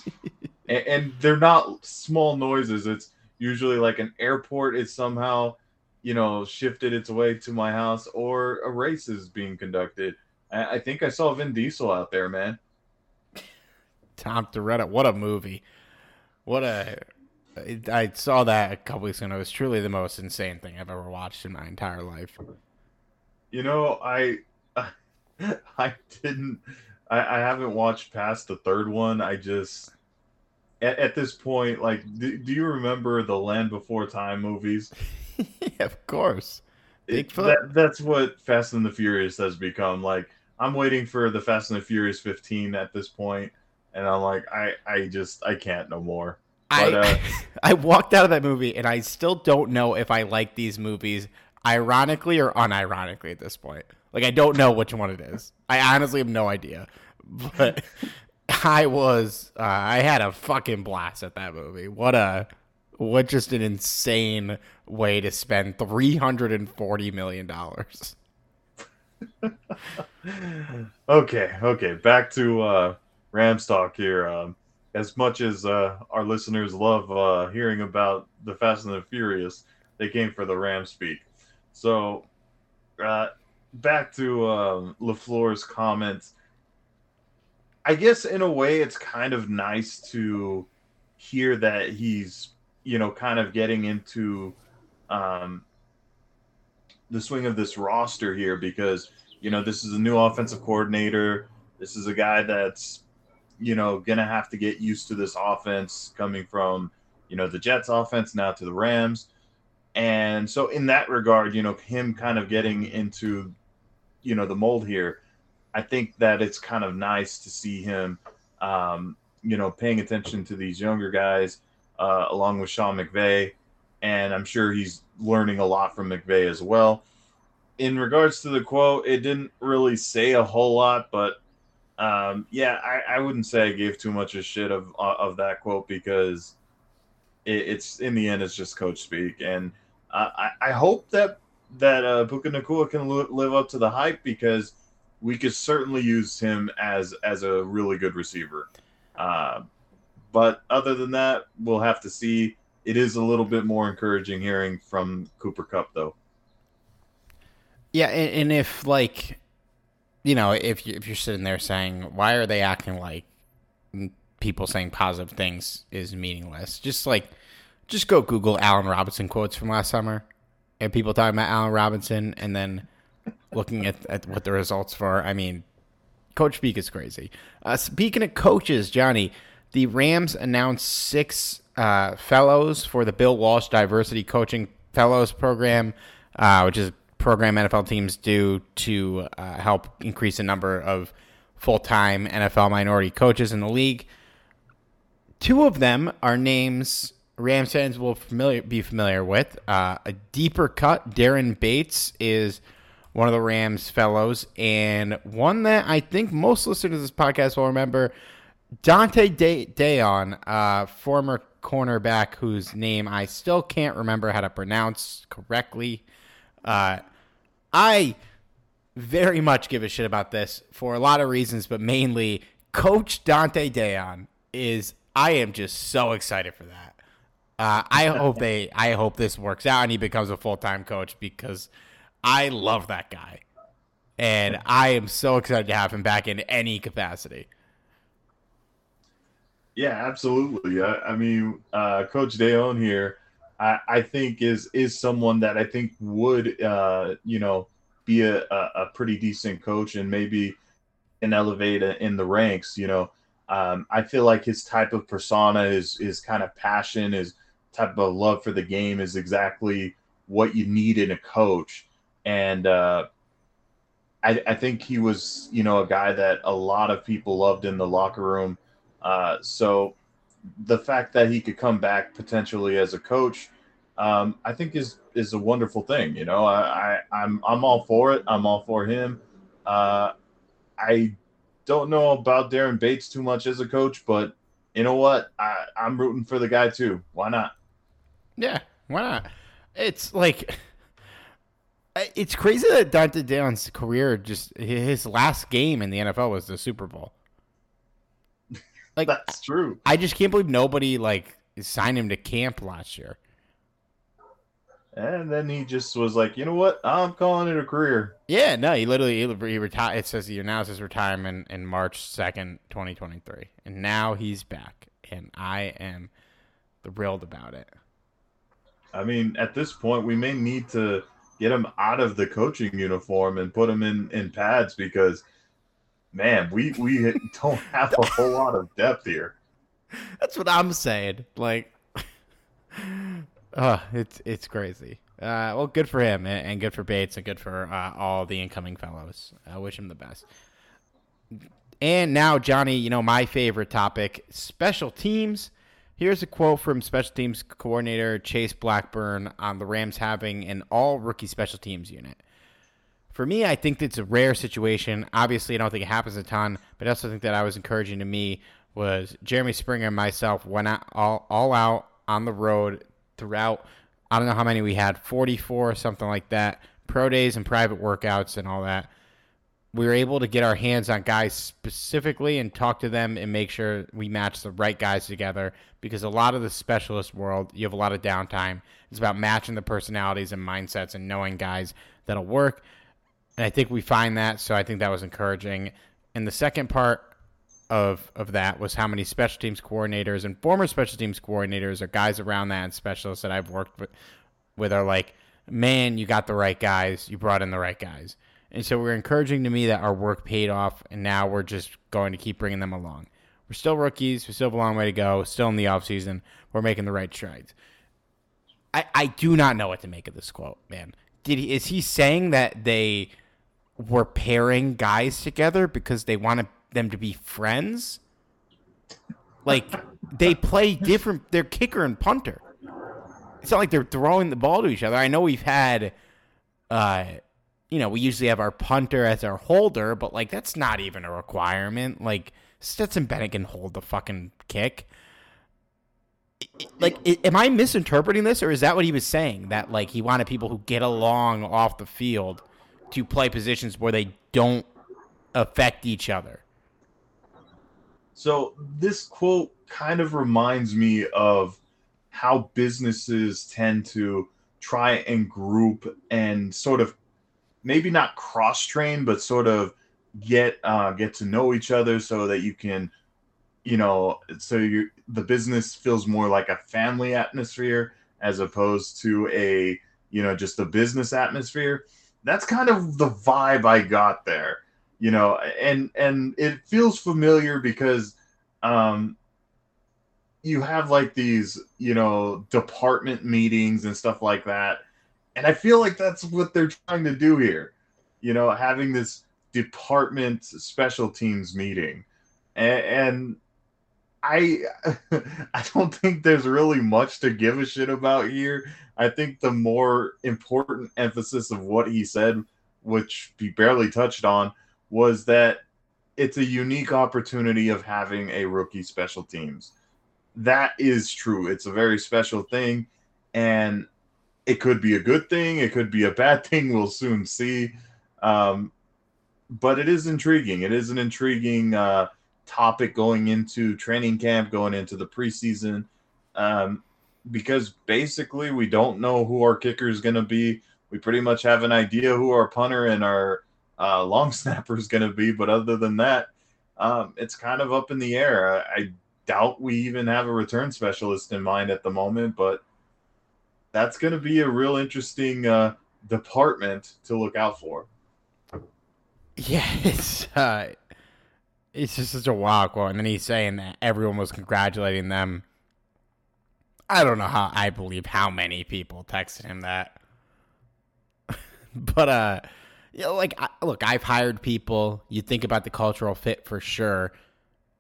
and, and they're not small noises. It's usually like an airport is somehow, you know, shifted its way to my house, or a race is being conducted. I, I think I saw Vin Diesel out there, man. Tom Toretta, what a movie. What a... I saw that a couple weeks ago. It was truly the most insane thing I've ever watched in my entire life. You know, I... I didn't. I, I haven't watched past the third one. I just at, at this point, like, do, do you remember the Land Before Time movies? Yeah, of course. It, that, that's what Fast and the Furious has become. Like, I'm waiting for the Fast and the Furious fifteen at this point, and I'm like, I, I just I can't no more. But, I uh, I walked out of that movie, and I still don't know if I like these movies, ironically or unironically, at this point. Like, I don't know which one it is. I honestly have no idea. But I was, uh, I had a fucking blast at that movie. What a, what just an insane way to spend three hundred forty million dollars. okay, okay. Back to uh, Rams talk here. Um, as much as uh, our listeners love uh, hearing about the Fast and the Furious, they came for the Rams speak. So, uh, back to um, LaFleur's comments. I guess in a way it's kind of nice to hear that he's, you know, kind of getting into um, the swing of this roster here because, you know, this is a new offensive coordinator. This is a guy that's, you know, going to have to get used to this offense coming from, you know, the Jets offense now to the Rams. And so in that regard, you know, him kind of getting into, you know, the mold here, I think that it's kind of nice to see him, um, you know, paying attention to these younger guys uh, along with Sean McVay. And I'm sure he's learning a lot from McVay as well. In regards to the quote, it didn't really say a whole lot, but um, yeah, I, I wouldn't say I gave too much a shit of, of that quote because it, it's in the end, it's just coach speak. And Uh, I, I hope that that uh, Puka Nacua can lo- live up to the hype because we could certainly use him as as a really good receiver. Uh, but other than that, we'll have to see. It is a little bit more encouraging hearing from Cooper Kupp, though. Yeah, and, and if like, you know, if you, if you're sitting there saying, why are they acting like people saying positive things is meaningless? Just like. Just go Google Allen Robinson quotes from last summer and people talking about Allen Robinson and then looking at, at what the results were. I mean, Coach Beak is crazy. Uh, speaking of coaches, Johnny, the Rams announced six uh, fellows for the Bill Walsh Diversity Coaching Fellows Program, uh, which is a program N F L teams do to uh, help increase the number of full-time N F L minority coaches in the league. Two of them are names Rams fans will familiar, be familiar with. Uh, a deeper cut, Darren Bates is one of the Rams fellows, and one that I think most listeners to this podcast will remember, Dante Dayon, uh, former cornerback whose name I still can't remember how to pronounce correctly. Uh, I very much give a shit about this for a lot of reasons, but mainly Coach Dante Dayon is, I am just so excited for that. Uh, I hope they. I hope this works out and he becomes a full-time coach because I love that guy, and I am so excited to have him back in any capacity. Yeah, absolutely. I, I mean, uh, Coach Dayon here, I, I think is is someone that I think would, uh, you know, be a, a pretty decent coach and maybe an elevator in the ranks. You know, um, I feel like his type of persona, his his kind of passion, is. Type of love for the game is exactly what you need in a coach. And uh, I, I think he was, you know, a guy that a lot of people loved in the locker room. Uh, so the fact that he could come back potentially as a coach, um, I think is, is a wonderful thing. You know, I, I, I'm, I'm all for it. I'm all for him. Uh, I don't know about Darren Bates too much as a coach, but you know what? I, I'm rooting for the guy too. Why not? Yeah, why not? It's like, it's crazy that Dante Dayon's career, just his last game in the N F L was the Super Bowl. Like that's true. I just can't believe nobody like signed him to camp last year. And then he just was like, you know what? I'm calling it a career. Yeah, no, he literally, he, he retired. It says he announced his retirement in March second, twenty twenty-three. And now he's back. And I am thrilled about it. I mean, at this point, we may need to get him out of the coaching uniform and put him in, in pads because, man, we, we don't have a whole lot of depth here. That's what I'm saying. Like, uh, it's it's crazy. Uh, well, good for him and, and good for Bates and good for uh, all the incoming fellows. I wish him the best. And now, Johnny, you know, my favorite topic, special teams. Here's a quote from special teams coordinator Chase Blackburn on the Rams having an all-rookie special teams unit. For me, I think it's a rare situation. Obviously, I don't think it happens a ton, but I also think that I was encouraging to me was Jeremy Springer and myself went out, all, all out on the road throughout, I don't know how many we had, forty-four, something like that, pro days and private workouts and all that. We were able to get our hands on guys specifically and talk to them and make sure we match the right guys together because a lot of the specialist world, you have a lot of downtime. It's about matching the personalities and mindsets and knowing guys that'll work. And I think we find that, so I think that was encouraging. And the second part of of that was how many special teams coordinators and former special teams coordinators or guys around that and specialists that I've worked with, with are like, man, you got the right guys. You brought in the right guys. And so we're encouraging to me that our work paid off, and now we're just going to keep bringing them along. We're still rookies. We still have a long way to go. We're still in the offseason. We're making the right strides. I, I do not know what to make of this quote, man. Did he, is he saying that they were pairing guys together because they wanted them to be friends? Like, they play different. They're kicker and punter. It's not like they're throwing the ball to each other. I know we've had uh, – you know, we usually have our punter as our holder, but, like, that's not even a requirement. Like, Stetson Bennett can hold the fucking kick. It, it, like, it, am I misinterpreting this, or is that what he was saying? That, like, he wanted people who get along off the field to play positions where they don't affect each other? So this quote kind of reminds me of how businesses tend to try and group and sort of maybe not cross-train, but sort of get uh, get to know each other so that you can, you know, so you the business feels more like a family atmosphere as opposed to a, you know, just a business atmosphere. That's kind of the vibe I got there, you know, and and it feels familiar because um, you have like these, you know, department meetings and stuff like that. And I feel like that's what they're trying to do here, you know, having this department special teams meeting. And, and I I don't think there's really much to give a shit about here. I think the more important emphasis of what he said, which he barely touched on, was that it's a unique opportunity of having a rookie special teams. That is true. It's a very special thing. And it could be a good thing. It could be a bad thing. We'll soon see. Um, but it is intriguing. It is an intriguing uh, topic going into training camp, going into the preseason, um, because basically we don't know who our kicker is going to be. We pretty much have an idea who our punter and our uh, long snapper is going to be. But other than that, um, it's kind of up in the air. I, I doubt we even have a return specialist in mind at the moment, but that's going to be a real interesting uh, department to look out for. Yeah, it's, uh, it's just such a wild quote. And then he's saying that everyone was congratulating them. I don't know how I believe how many people texted him that. But, uh, you know, like, I, look, I've hired people. You think about the cultural fit for sure.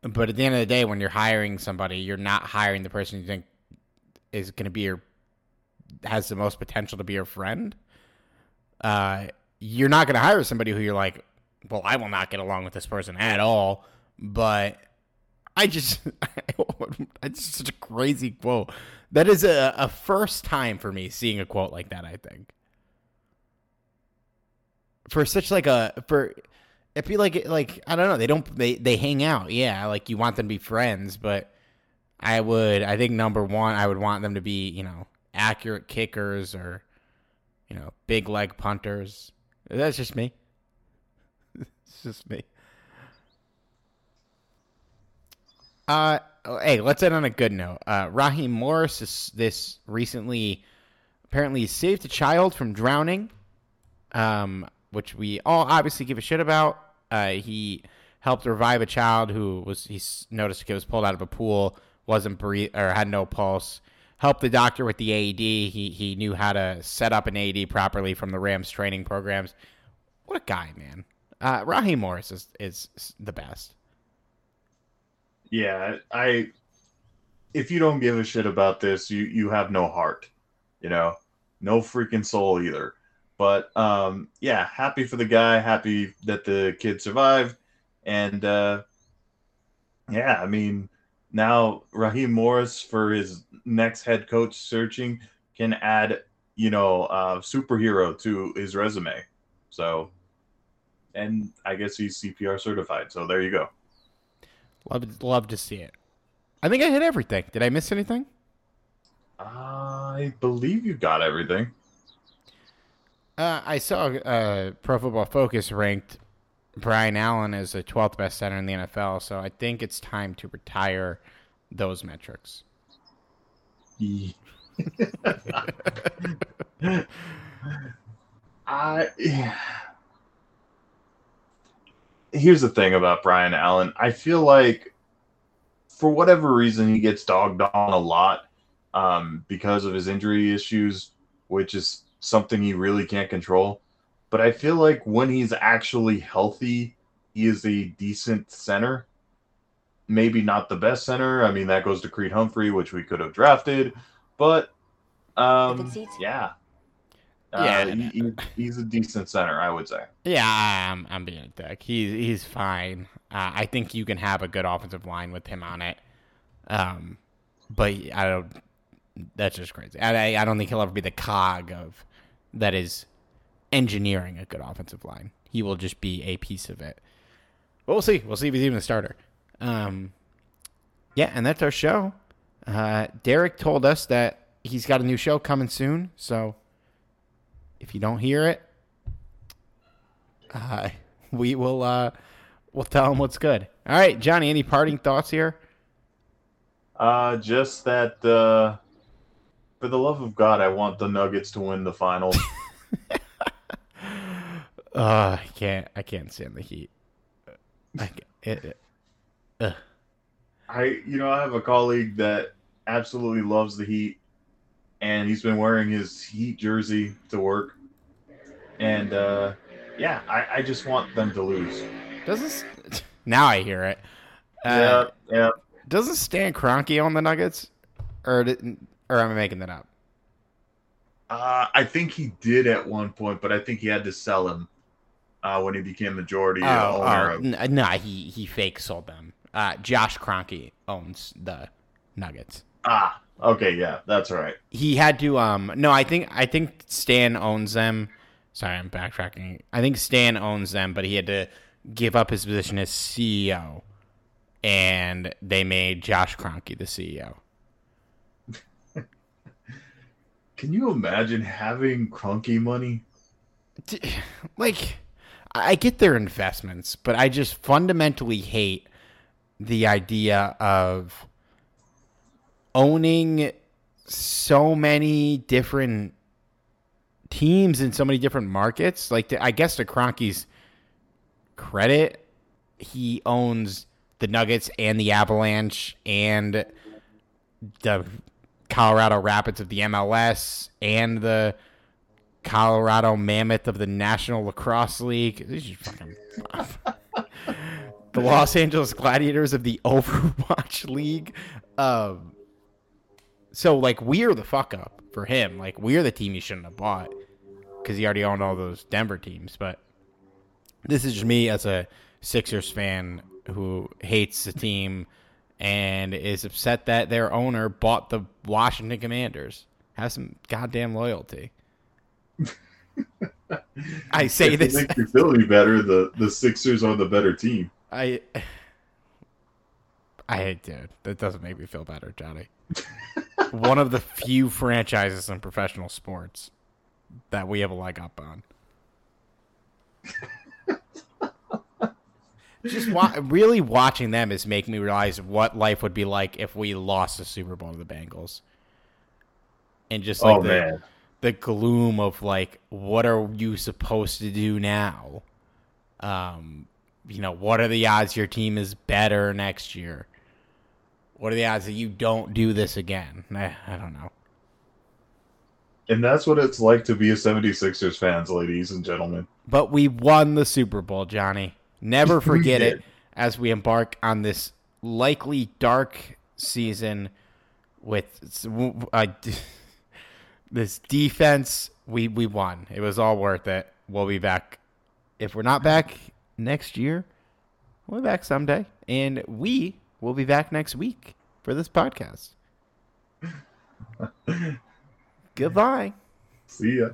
But at the end of the day, when you're hiring somebody, you're not hiring the person you think is going to be your has the most potential to be your friend. Uh, you're not going to hire somebody who you're like, well, I will not get along with this person at all. But I just, it's such a crazy quote. That is a, a first time for me seeing a quote like that, I think. For such like a, for, it'd be like, like, I don't know. They don't, they, they hang out. Yeah. Like you want them to be friends, but I would, I think number one, I would want them to be, you know, accurate kickers or, you know, big leg punters. That's just me. It's just me. Uh, hey, let's end on a good note. Uh, Raheem Morris is this recently apparently saved a child from drowning um, which we all obviously give a shit about. Uh, he helped revive a child who was, he noticed he was pulled out of a pool, wasn't breathing or had no pulse. Helped the doctor with the A E D. He he knew how to set up an A E D properly from the Rams training programs. What a guy, man. Uh, Raheem Morris is, is the best. Yeah, I. If you don't give a shit about this, you, you have no heart, you know, no freaking soul either. But um, yeah, happy for the guy. Happy that the kid survived, and uh, yeah, I mean. Now, Raheem Morris, for his next head coach searching, can add, you know, uh, superhero to his resume. So, and I guess he's C P R certified. So there you go. Love, love to see it. I think I hit everything. Did I miss anything? I believe you got everything. Uh, I saw uh, Pro Football Focus ranked Brian Allen is the twelfth best center in the N F L, so I think it's time to retire those metrics. Yeah. I, yeah. Here's the thing about Brian Allen. I feel like, for whatever reason, he gets dogged on a lot um, because of his injury issues, which is something he really can't control. But I feel like when he's actually healthy, he is a decent center. Maybe not the best center. I mean, that goes to Creed Humphrey, which we could have drafted. But, um, yeah. Yeah. Uh, he, he's a decent center, I would say. Yeah, I'm, I'm being a dick. He's, he's fine. Uh, I think you can have a good offensive line with him on it. Um, but I don't – that's just crazy. I, I don't think he'll ever be the cog of – that is – engineering a good offensive line. He will just be a piece of it. But we'll see. We'll see if he's even a starter. Um, yeah, and that's our show. Uh, Derek told us that he's got a new show coming soon. So if you don't hear it, uh, we will uh, we'll tell him what's good. All right, Johnny, any parting thoughts here? Uh, just that uh, for the love of God, I want the Nuggets to win the finals. Uh, I can't. I can't stand the Heat. I, can't, it, it, uh. I, you know, I have a colleague that absolutely loves the Heat, and he's been wearing his Heat jersey to work. And uh, yeah, I, I just want them to lose. Doesn't now I hear it? Uh, yeah, yeah. Doesn't Stan Kroenke own the Nuggets, or did, or am I making that up? Uh, I think he did at one point, but I think he had to sell him. Uh, when he became majority uh, oh, owner. Oh, no, nah, he, he fake sold them. Uh, Josh Kroenke owns the Nuggets. Ah, okay, yeah, that's right. He had to. Um, no, I think I think Stan owns them. Sorry, I'm backtracking. I think Stan owns them, but he had to give up his position as C E O, and they made Josh Kroenke the C E O. Can you imagine having Kroenke money? Like. I get their investments, but I just fundamentally hate the idea of owning so many different teams in so many different markets. Like, the, I guess to Kroenke's credit, he owns the Nuggets and the Avalanche and the Colorado Rapids of the M L S and the Colorado Mammoth of the National Lacrosse League. This is fucking the Los Angeles Gladiators of the Overwatch League. Um, so, like, we're the fuck up for him. Like, we're the team he shouldn't have bought because he already owned all those Denver teams. But this is just me as a Sixers fan who hates the team and is upset that their owner bought the Washington Commanders. Have some goddamn loyalty. I say if this makes you feel any better. The, the Sixers are the better team. I, I dude, that doesn't make me feel better, Johnny. One of the few franchises in professional sports that we have a leg up on. Just wa- really watching them is making me realize what life would be like if we lost the Super Bowl to the Bengals. And just like oh, the. Man. the gloom of, like, what are you supposed to do now? Um, you know, what are the odds your team is better next year? What are the odds that you don't do this again? I, I don't know. And that's what it's like to be a seventy-sixers fan, ladies and gentlemen. But we won the Super Bowl, Johnny. Never forget it as we embark on this likely dark season with uh, this defense. We, we won. It was all worth it. We'll be back. If we're not back next year, we'll be back someday. And we will be back next week for this podcast. Goodbye. See ya.